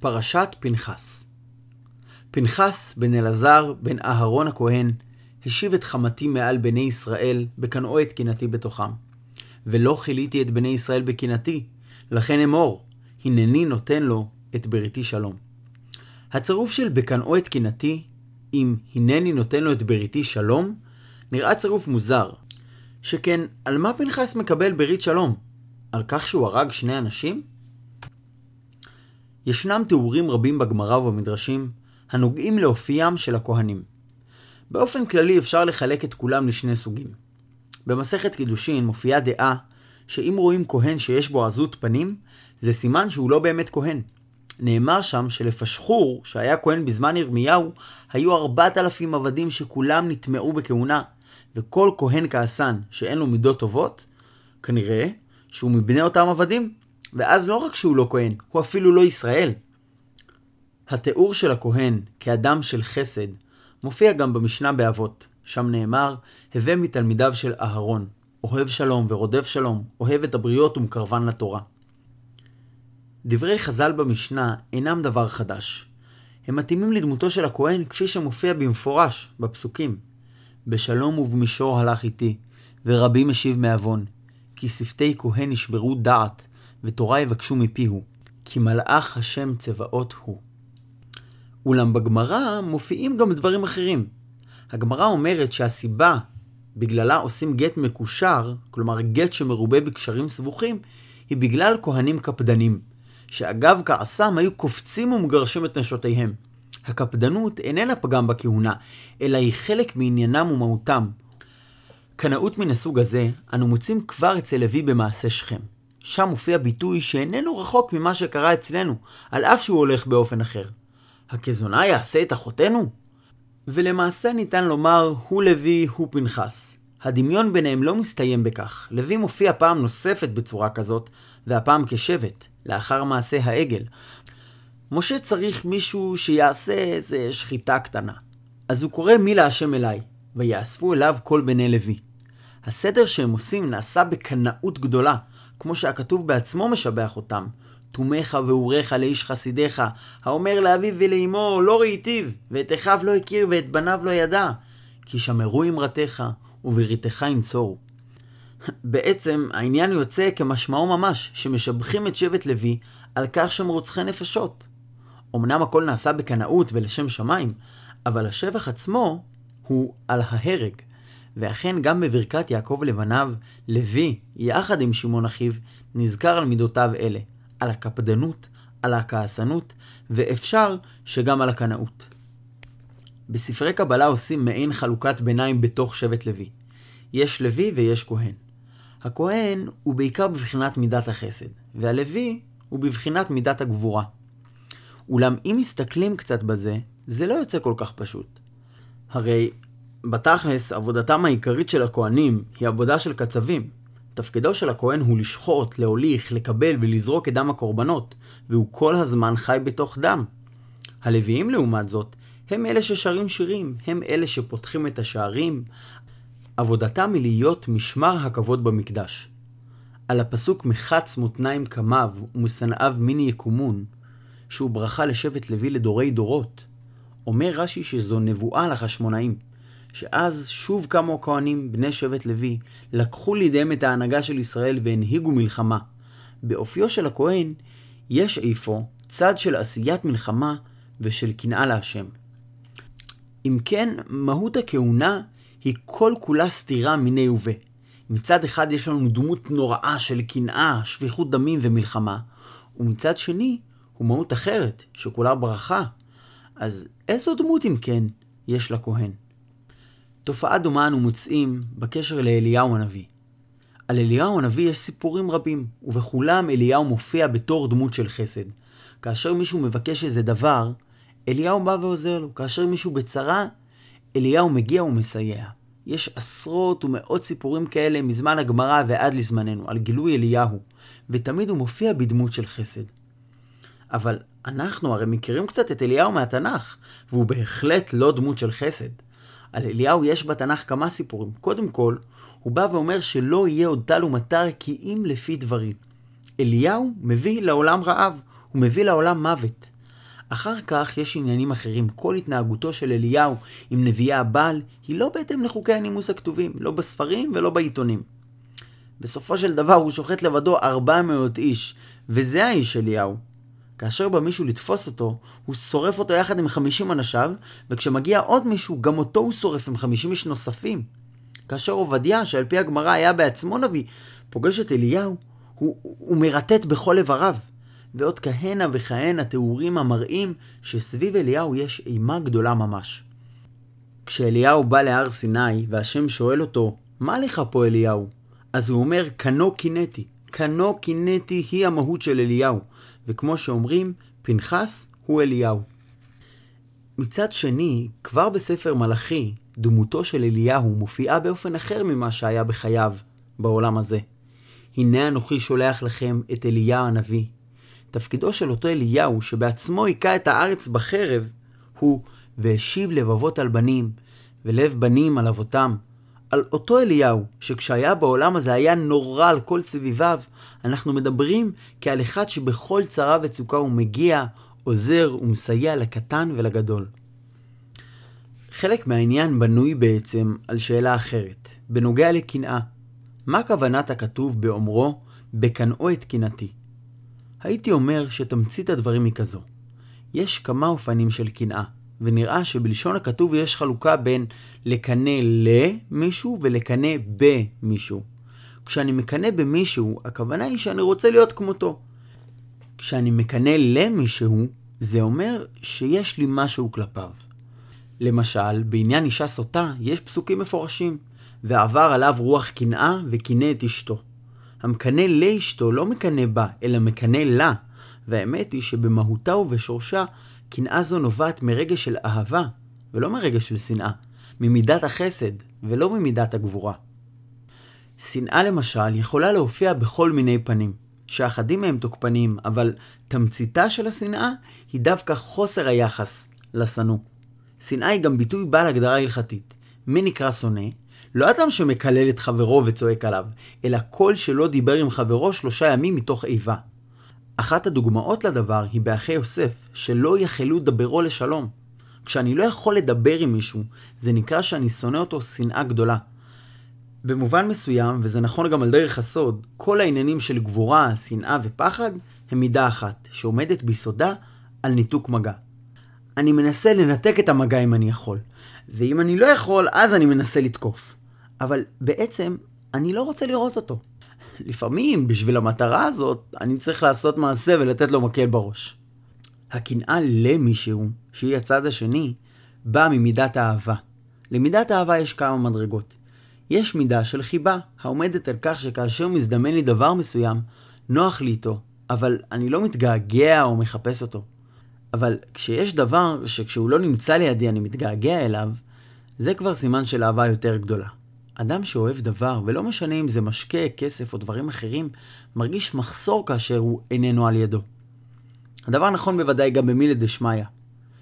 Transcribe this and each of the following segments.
פרשת פנחס. פנחס בן אלעזר בן אהרון הכהן השיב את חמתי מעל בני ישראל בקנאו את קנאתי בתוכם. ולא חיליתי את בני ישראל בקנאתי, לכן אמור, הנני נותן לו את בריתי שלום. הצירוף של בקנאו את קנאתי עם הנני נותן לו את בריתי שלום נראה צירוף מוזר, שכן על מה פנחס מקבל ברית שלום? על כך שהוא הרג שני אנשים? ישנם תיאורים רבים בגמרא ובמדרשים הנוגעים לאופיים של הכהנים. באופן כללי אפשר לחלק את כולם לשני סוגים. במסכת קידושין מופיעה דעה שאם רואים כהן שיש בו עזות פנים, זה סימן שהוא לא באמת כהן. נאמר שם שלפשחור שהיה כהן בזמן ירמיהו, היו 4,000 עבדים שכולם נטמעו בכהונה, וכל כהן כעסן שאין לו מידות טובות, כנראה שהוא מבני אותם עבדים. ואז לא רק שהוא לא כהן, הוא אפילו לא ישראל. התיאור של הכהן כאדם של חסד מופיע גם במשנה באבות, שם נאמר, הווה מתלמידיו של אהרון, אוהב שלום ורודף שלום, אוהב את הבריות ומקרבן לתורה. דברי חז"ל במשנה אינם דבר חדש. הם מתאימים לדמותו של הכהן כפי שמופיע במפורש בפסוקים. בשלום ובמישור הלך איתי, ורבים השיב מעוון, כי שפתי כהן ישברו דעת, ותורה יבקשו מפיהו, כי מלאך השם צבאות הוא. אולם בגמרא מופיעים גם דברים אחרים. הגמרא אומרת שהסיבה בגללה עושים גט מקושר, כלומר גט שמרובה בקשרים סבוכים, היא בגלל כהנים קפדנים, שאגב כעסם היו קופצים ומגרשים את נשותיהם. הקפדנות איננה פגם בכהונה, אלא היא חלק מעניינם ומהותם. קנאות מן הסוג הזה אנו מוצאים כבר אצל לוי במעשה שכם. שם מופיע ביטוי שאיננו רחוק ממה שקרה אצלנו, על אף שהוא הולך באופן אחר. הכזונה יעשה את אחותנו? ולמעשה ניתן לומר, הוא לוי, הוא פנחס. הדמיון ביניהם לא מסתיים בכך. לוי מופיע פעם נוספת בצורה כזאת, והפעם כשבט, לאחר מעשה העגל. משה צריך מישהו שיעשה איזה שחיטה קטנה. אז הוא קורא מי להשם אליי, ויאספו אליו כל בני לוי. הסדר שהם עושים נעשה בקנאות גדולה, כמו שהכתוב בעצמו משבח אותם. תומך ואורך לאיש חסידך, האומר לאביו ולאמו לא ראיתיו, ואת אחיו לא הכיר ואת בניו לא ידע, כי שמרו אמרתך ובריתך ינצורו. בעצם העניין יוצא כמשמעו ממש, שמשבחים את שבט לוי על כך שהם רוצחי נפשות. אמנם הכל נעשה בקנאות ולשם שמיים, אבל השבח עצמו הוא על ההרג. ואכן גם בברכת יעקב לבניו, לוי, יחד עם שמעון אחיו, נזכר על מידותיו אלה, על הקפדנות, על הכעסנות, ואפשר שגם על הקנאות. בספרי קבלה עושים מעין חלוקת ביניים בתוך שבט לוי. יש לוי ויש כהן. הכהן הוא בעיקר בבחינת מידת החסד, והלוי הוא בבחינת מידת הגבורה. אולם אם מסתכלים קצת בזה, זה לא יוצא כל כך פשוט. הרי בתכלס, עבודתם העיקרית של הכהנים היא עבודה של קצבים. תפקידו של הכהן הוא לשחוט, להוליך, לקבל ולזרוק את דם הקורבנות, והוא כל הזמן חי בתוך דם. הלוויים לעומת זאת, הם אלה ששרים שירים, הם אלה שפותחים את השערים. עבודתם היא להיות משמר הכבוד במקדש. על הפסוק מחץ מותניים קמיו ומשנאיו מיני יקומון, שהוא ברכה לשבט לוי לדורי דורות, אומר רש"י שזו נבואה לחשמונאים. שאז שוב כמו כהנים בני שבט לוי לקחו לידיהם את ההנהגה של ישראל והנהיגו מלחמה. באופיו של הכהן יש איפה צד של עשיית מלחמה ושל קנאה להשם. אם כן, מהות הכהונה היא כל כולה סתירה מיני ובה. מצד אחד יש לנו דמות נוראה של קנאה, שפיכות דמים ומלחמה, ומצד שני הוא מהות אחרת שכולה ברכה. אז איזו דמות אם כן יש לכהן? תופעה דומה אנו מוצאים בקשר לאליהו הנביא. על אליהו הנביא יש סיפורים רבים, ובכולם אליהו מופיע בתור דמות של חסד. כאשר מישהו מבקש איזה דבר, אליהו בא ועוזר לו. כאשר מישהו בצרה, אליהו מגיע ומסייע. יש עשרות ומאות סיפורים כאלה מזמן הגמרא ועד לזמננו, על גילוי אליהו, ותמיד הוא מופיע בדמות של חסד. אבל אנחנו הרי מכירים קצת את אליהו מהתנ"ך, והוא בהחלט לא דמות של חסד. על אליהו יש בתנ"ך כמה סיפורים. קודם כל, הוא בא ואומר שלא יהיה עוד טל ומטר כי אם לפי דברי. אליהו מביא לעולם רעב, הוא מביא לעולם מוות. אחר כך יש עניינים אחרים. כל התנהגותו של אליהו עם נביאי הבעל היא לא בהתאם לחוקי הנימוס הכתובים, לא בספרים ולא בעיתונים. בסופו של דבר הוא שוחט לבדו 400 איש, וזה האיש אליהו. כאשר בא מישהו לתפוס אותו, הוא שורף אותו יחד עם 50 אנשיו, וכשמגיע עוד מישהו, גם אותו הוא שורף עם 50 איש נוספים. כאשר עובדיה, שעל פי הגמרא היה בעצמו נביא, פוגש את אליהו, הוא מרטט בכל לבריו. ועוד כהנה וכהנה תיאורים המראים שסביב אליהו יש אימה גדולה ממש. כשאליהו בא להר סיני והשם שואל אותו, מה לך פה אליהו? אז הוא אומר, קנו קינאתי. קנו קינאתי היא המהות של אליהו. וכמו שאומרים, פנחס הוא אליהו. מצד שני, כבר בספר מלאכי, דמותו של אליהו מופיעה באופן אחר ממה שהיה בחייו בעולם הזה. הנה אנוכי שולח לכם את אליהו הנביא. תפקידו של אותו אליהו שבעצמו היקע את הארץ בחרב, הוא והשיב לבבות על בנים ולב בנים על אבותם. על אותו אליהו שכשהיה בעולם הזה היה נורא על כל סביביו, אנחנו מדברים כעל אחד שבכל צרה וצוקה הוא מגיע, עוזר ומסייע לקטן ולגדול. חלק מהעניין בנוי בעצם על שאלה אחרת, בנוגע לקנאה. מה כוונת הכתוב באומרו, בקנאו את קנאתי? הייתי אומר שתמצית הדברים היא כזו. יש כמה אופנים של קנאה, ונראה שבלשון הכתוב יש חלוקה בין לקנא למישהו ולקנא במישהו. כשאני מקנא במישהו, הכוונה היא שאני רוצה להיות כמותו. כשאני מקנא למישהו, זה אומר שיש לי משהו כלפיו. למשל, בעניין אישה סוטה יש פסוקים מפורשים, ועבר עליו רוח קנאה וקנא את אשתו. המקנא לאשתו לא מקנא בה, אלא מקנא לה. והאמת היא שבמהותה ובשורשה, קנאה זו נובעת מרגע של אהבה, ולא מרגע של שנאה. ממידת החסד, ולא ממידת הגבורה. שנאה למשל יכולה להופיע בכל מיני פנים, שאחדים מהם תוקפנים, אבל תמציתה של השנאה היא דווקא חוסר היחס לשנוא. שנאה היא גם ביטוי בעל הגדרה הלכתית. מי נקרא שונא? לא אדם שמקלל את חברו וצועק עליו, אלא כל שלא דיבר עם חברו 3 ימים מתוך איבה. אחת הדוגמאות לדבר היא באחי יוסף, שלא יחלו דברו לשלום. כשאני לא יכול לדבר עם מישהו, זה נקרא שאני שונא אותו שנאה גדולה. במובן מסוים, וזה נכון גם על דרך הסוד, כל העניינים של גבורה, שנאה ופחד הם מידה אחת, שעומדת ביסודה על ניתוק מגע. אני מנסה לנתק את המגע אם אני יכול, ואם אני לא יכול, אז אני מנסה לתקוף. אבל בעצם, אני לא רוצה לראות אותו. לפעמים, בשביל המטרה הזאת, אני צריך לעשות מעשה ולתת לו מקל בראש. הקנאה למישהו, שהיא הצד השני, באה ממידת האהבה. למידת האהבה יש כמה מדרגות. יש מידה של חיבה, העומדת על כך שכאשר מזדמן לי דבר מסוים, נוח לי איתו, אבל אני לא מתגעגע או מחפש אותו. אבל כשיש דבר שכשהוא לא נמצא לידי אני מתגעגע אליו, זה כבר סימן של אהבה יותר גדולה. אדם שאוהב דבר, ולא משנה אם זה משקה, כסף או דברים אחרים, מרגיש מחסור כאשר הוא איננו על ידו. הדבר נכון בוודאי גם במילה דשמיא.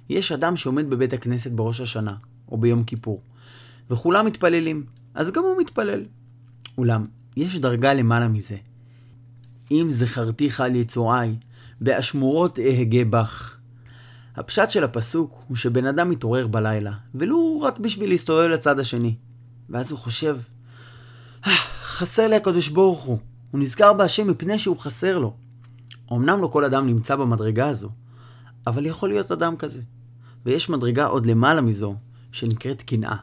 יש אדם שעומד בבית הכנסת בראש השנה, או ביום כיפור, וכולם מתפללים, אז גם הוא מתפלל. אולם, יש דרגה למעלה מזה. אם זכרתיך על יצוראי, באשמורות אהגה בך. הפשט של הפסוק הוא שבן אדם מתעורר בלילה, ולא רק בשביל להסתובב לצד השני. ואז הוא חושב, חסר לי הקדוש ברוך הוא. הוא נזכר בהשם מפני שהוא חסר לו. אמנם לא כל אדם נמצא במדרגה הזו, אבל יכול להיות אדם כזה. ויש מדרגה עוד למעלה מזו, שנקראת קנאה.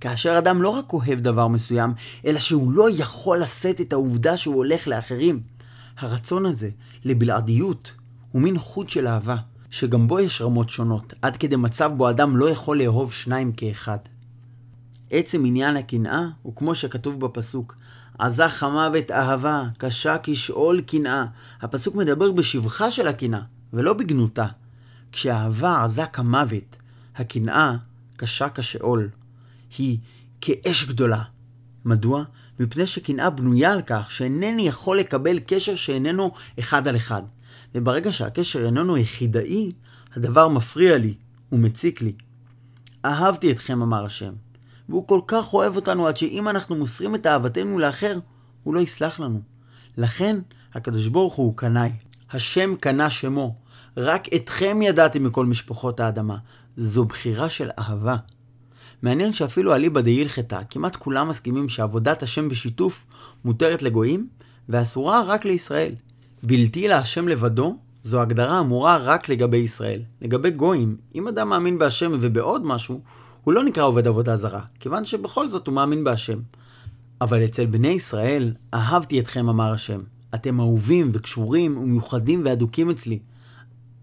כאשר אדם לא רק אוהב דבר מסוים, אלא שהוא לא יכול לשאת את העובדה שהוא הולך לאחרים. הרצון הזה, לבלעדיות, הוא מין חוט של אהבה. שגם בו יש רמות שונות, עד כדי מצב בו אדם לא יכול לאהוב 2 כאחד. עצם עניין הקנאה הוא כמו שכתוב בפסוק, עזה חמוות אהבה, קשה כשאול קנאה. הפסוק מדבר בשבחה של הקנאה, ולא בגנותה. כשהאהבה עזה כמוות, הקנאה קשה כשאול. היא כאש גדולה. מדוע? מפני שקנאה בנויה על כך שאינני יכול לקבל קשר שאיננו אחד על אחד. וברגע שהקשר איננו יחידאי, הדבר מפריע לי, הוא מציק לי. אהבתי אתכם, אמר השם. והוא כל כך אוהב אותנו עד שאם אנחנו מוסרים את אהבתנו לאחר, הוא לא יסלח לנו. לכן, הקדוש ברוך הוא קנאי. השם קנה שמו. רק אתכם ידעתי מכל משפחות האדמה. זו בחירה של אהבה. מעניין שאפילו אליבא דהלכתא, כמעט כולם מסכימים שעבודת השם בשיתוף מותרת לגויים, ואסורה רק לישראל. בלתי להשם לבדו, זו הגדרה אמורה רק לגבי ישראל. לגבי גויים, אם אדם מאמין בהשם ובעוד משהו, הוא לא נקרא עובד עבודה זרה, כיוון שבכל זאת הוא מאמין בהשם. אבל אצל בני ישראל, אהבתי אתכם אמר השם. אתם אהובים וקשורים ומיוחדים ואדוקים אצלי.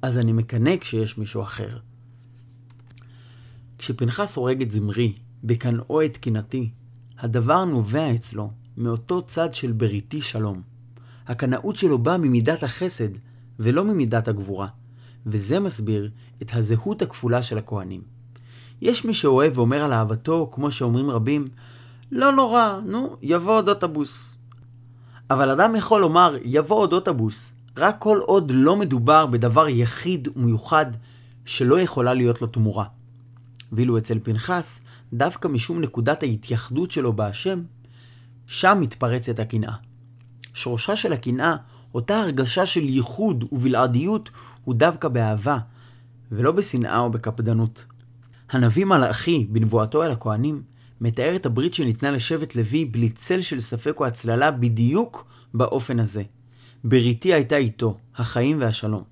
אז אני מקנא כשיש מישהו אחר. כשפנחס הורג את זמרי, בקנאו את קנאתי, הדבר נובע אצלו מאותו צד של בריתי שלום. הקנאות שלו באה ממידת החסד ולא ממידת הגבורה, וזה מסביר את הזהות הכפולה של הכהנים. יש מי שאוהב ואומר על אהבתו, כמו שאומרים רבים, לא נורא, נו, יבוא עוד אוטובוס. אבל אדם יכול לומר, יבוא עוד אוטובוס, רק כל עוד לא מדובר בדבר יחיד ומיוחד שלא יכולה להיות לו תמורה. ואילו אצל פנחס, דווקא משום נקודת ההתייחדות שלו בהשם, שם מתפרצת הקנאה. שורשה של הקנאה, אותה הרגשה של ייחוד ובלעדיות, הוא דווקא באהבה, ולא בשנאה או בקפדנות. הנביא מלאכי, בנבואתו אל הכהנים, מתאר את הברית שניתנה לשבט לוי בלי צל של ספק או הצללה בדיוק באופן הזה. בריתי הייתה איתו, החיים והשלום.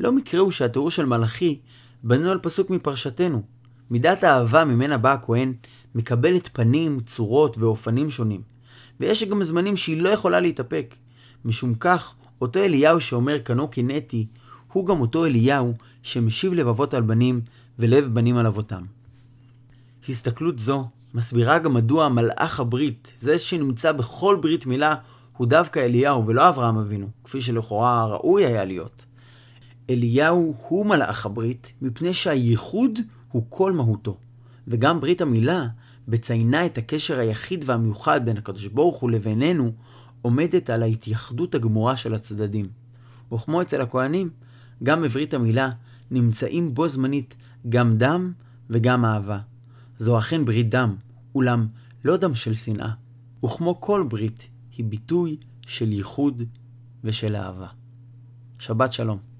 לא מקראו שהתיאור של מלאכי בנו על פסוק מפרשתנו. מידת האהבה ממנה בא הכהן מקבלת פנים, צורות ואופנים שונים. ויש גם זמנים שהיא לא יכולה להתאפק. משום כך, אותו אליהו שאומר קנו קינאתי, הוא גם אותו אליהו שמשיב לבבות על בנים ולב בנים על אבותם. הסתכלות זו מסבירה גם מדוע מלאך הברית, זה שנמצא בכל ברית מילה, הוא דווקא אליהו ולא אברהם אבינו, כפי שלכאורה ראוי היה להיות. אליהו הוא מלאך הברית מפני שהייחוד הוא כל מהותו, וגם ברית המילה בציינה את הקשר היחיד והמיוחד בין הקדוש ברוך הוא לבינינו, עומדת על ההתייחדות הגמורה של הצדדים. וכמו אצל הכהנים, גם בברית המילה נמצאים בו זמנית גם דם וגם אהבה. זו אכן ברית דם, אולם לא דם של שנאה, וכמו כל ברית היא ביטוי של ייחוד ושל אהבה. שבת שלום.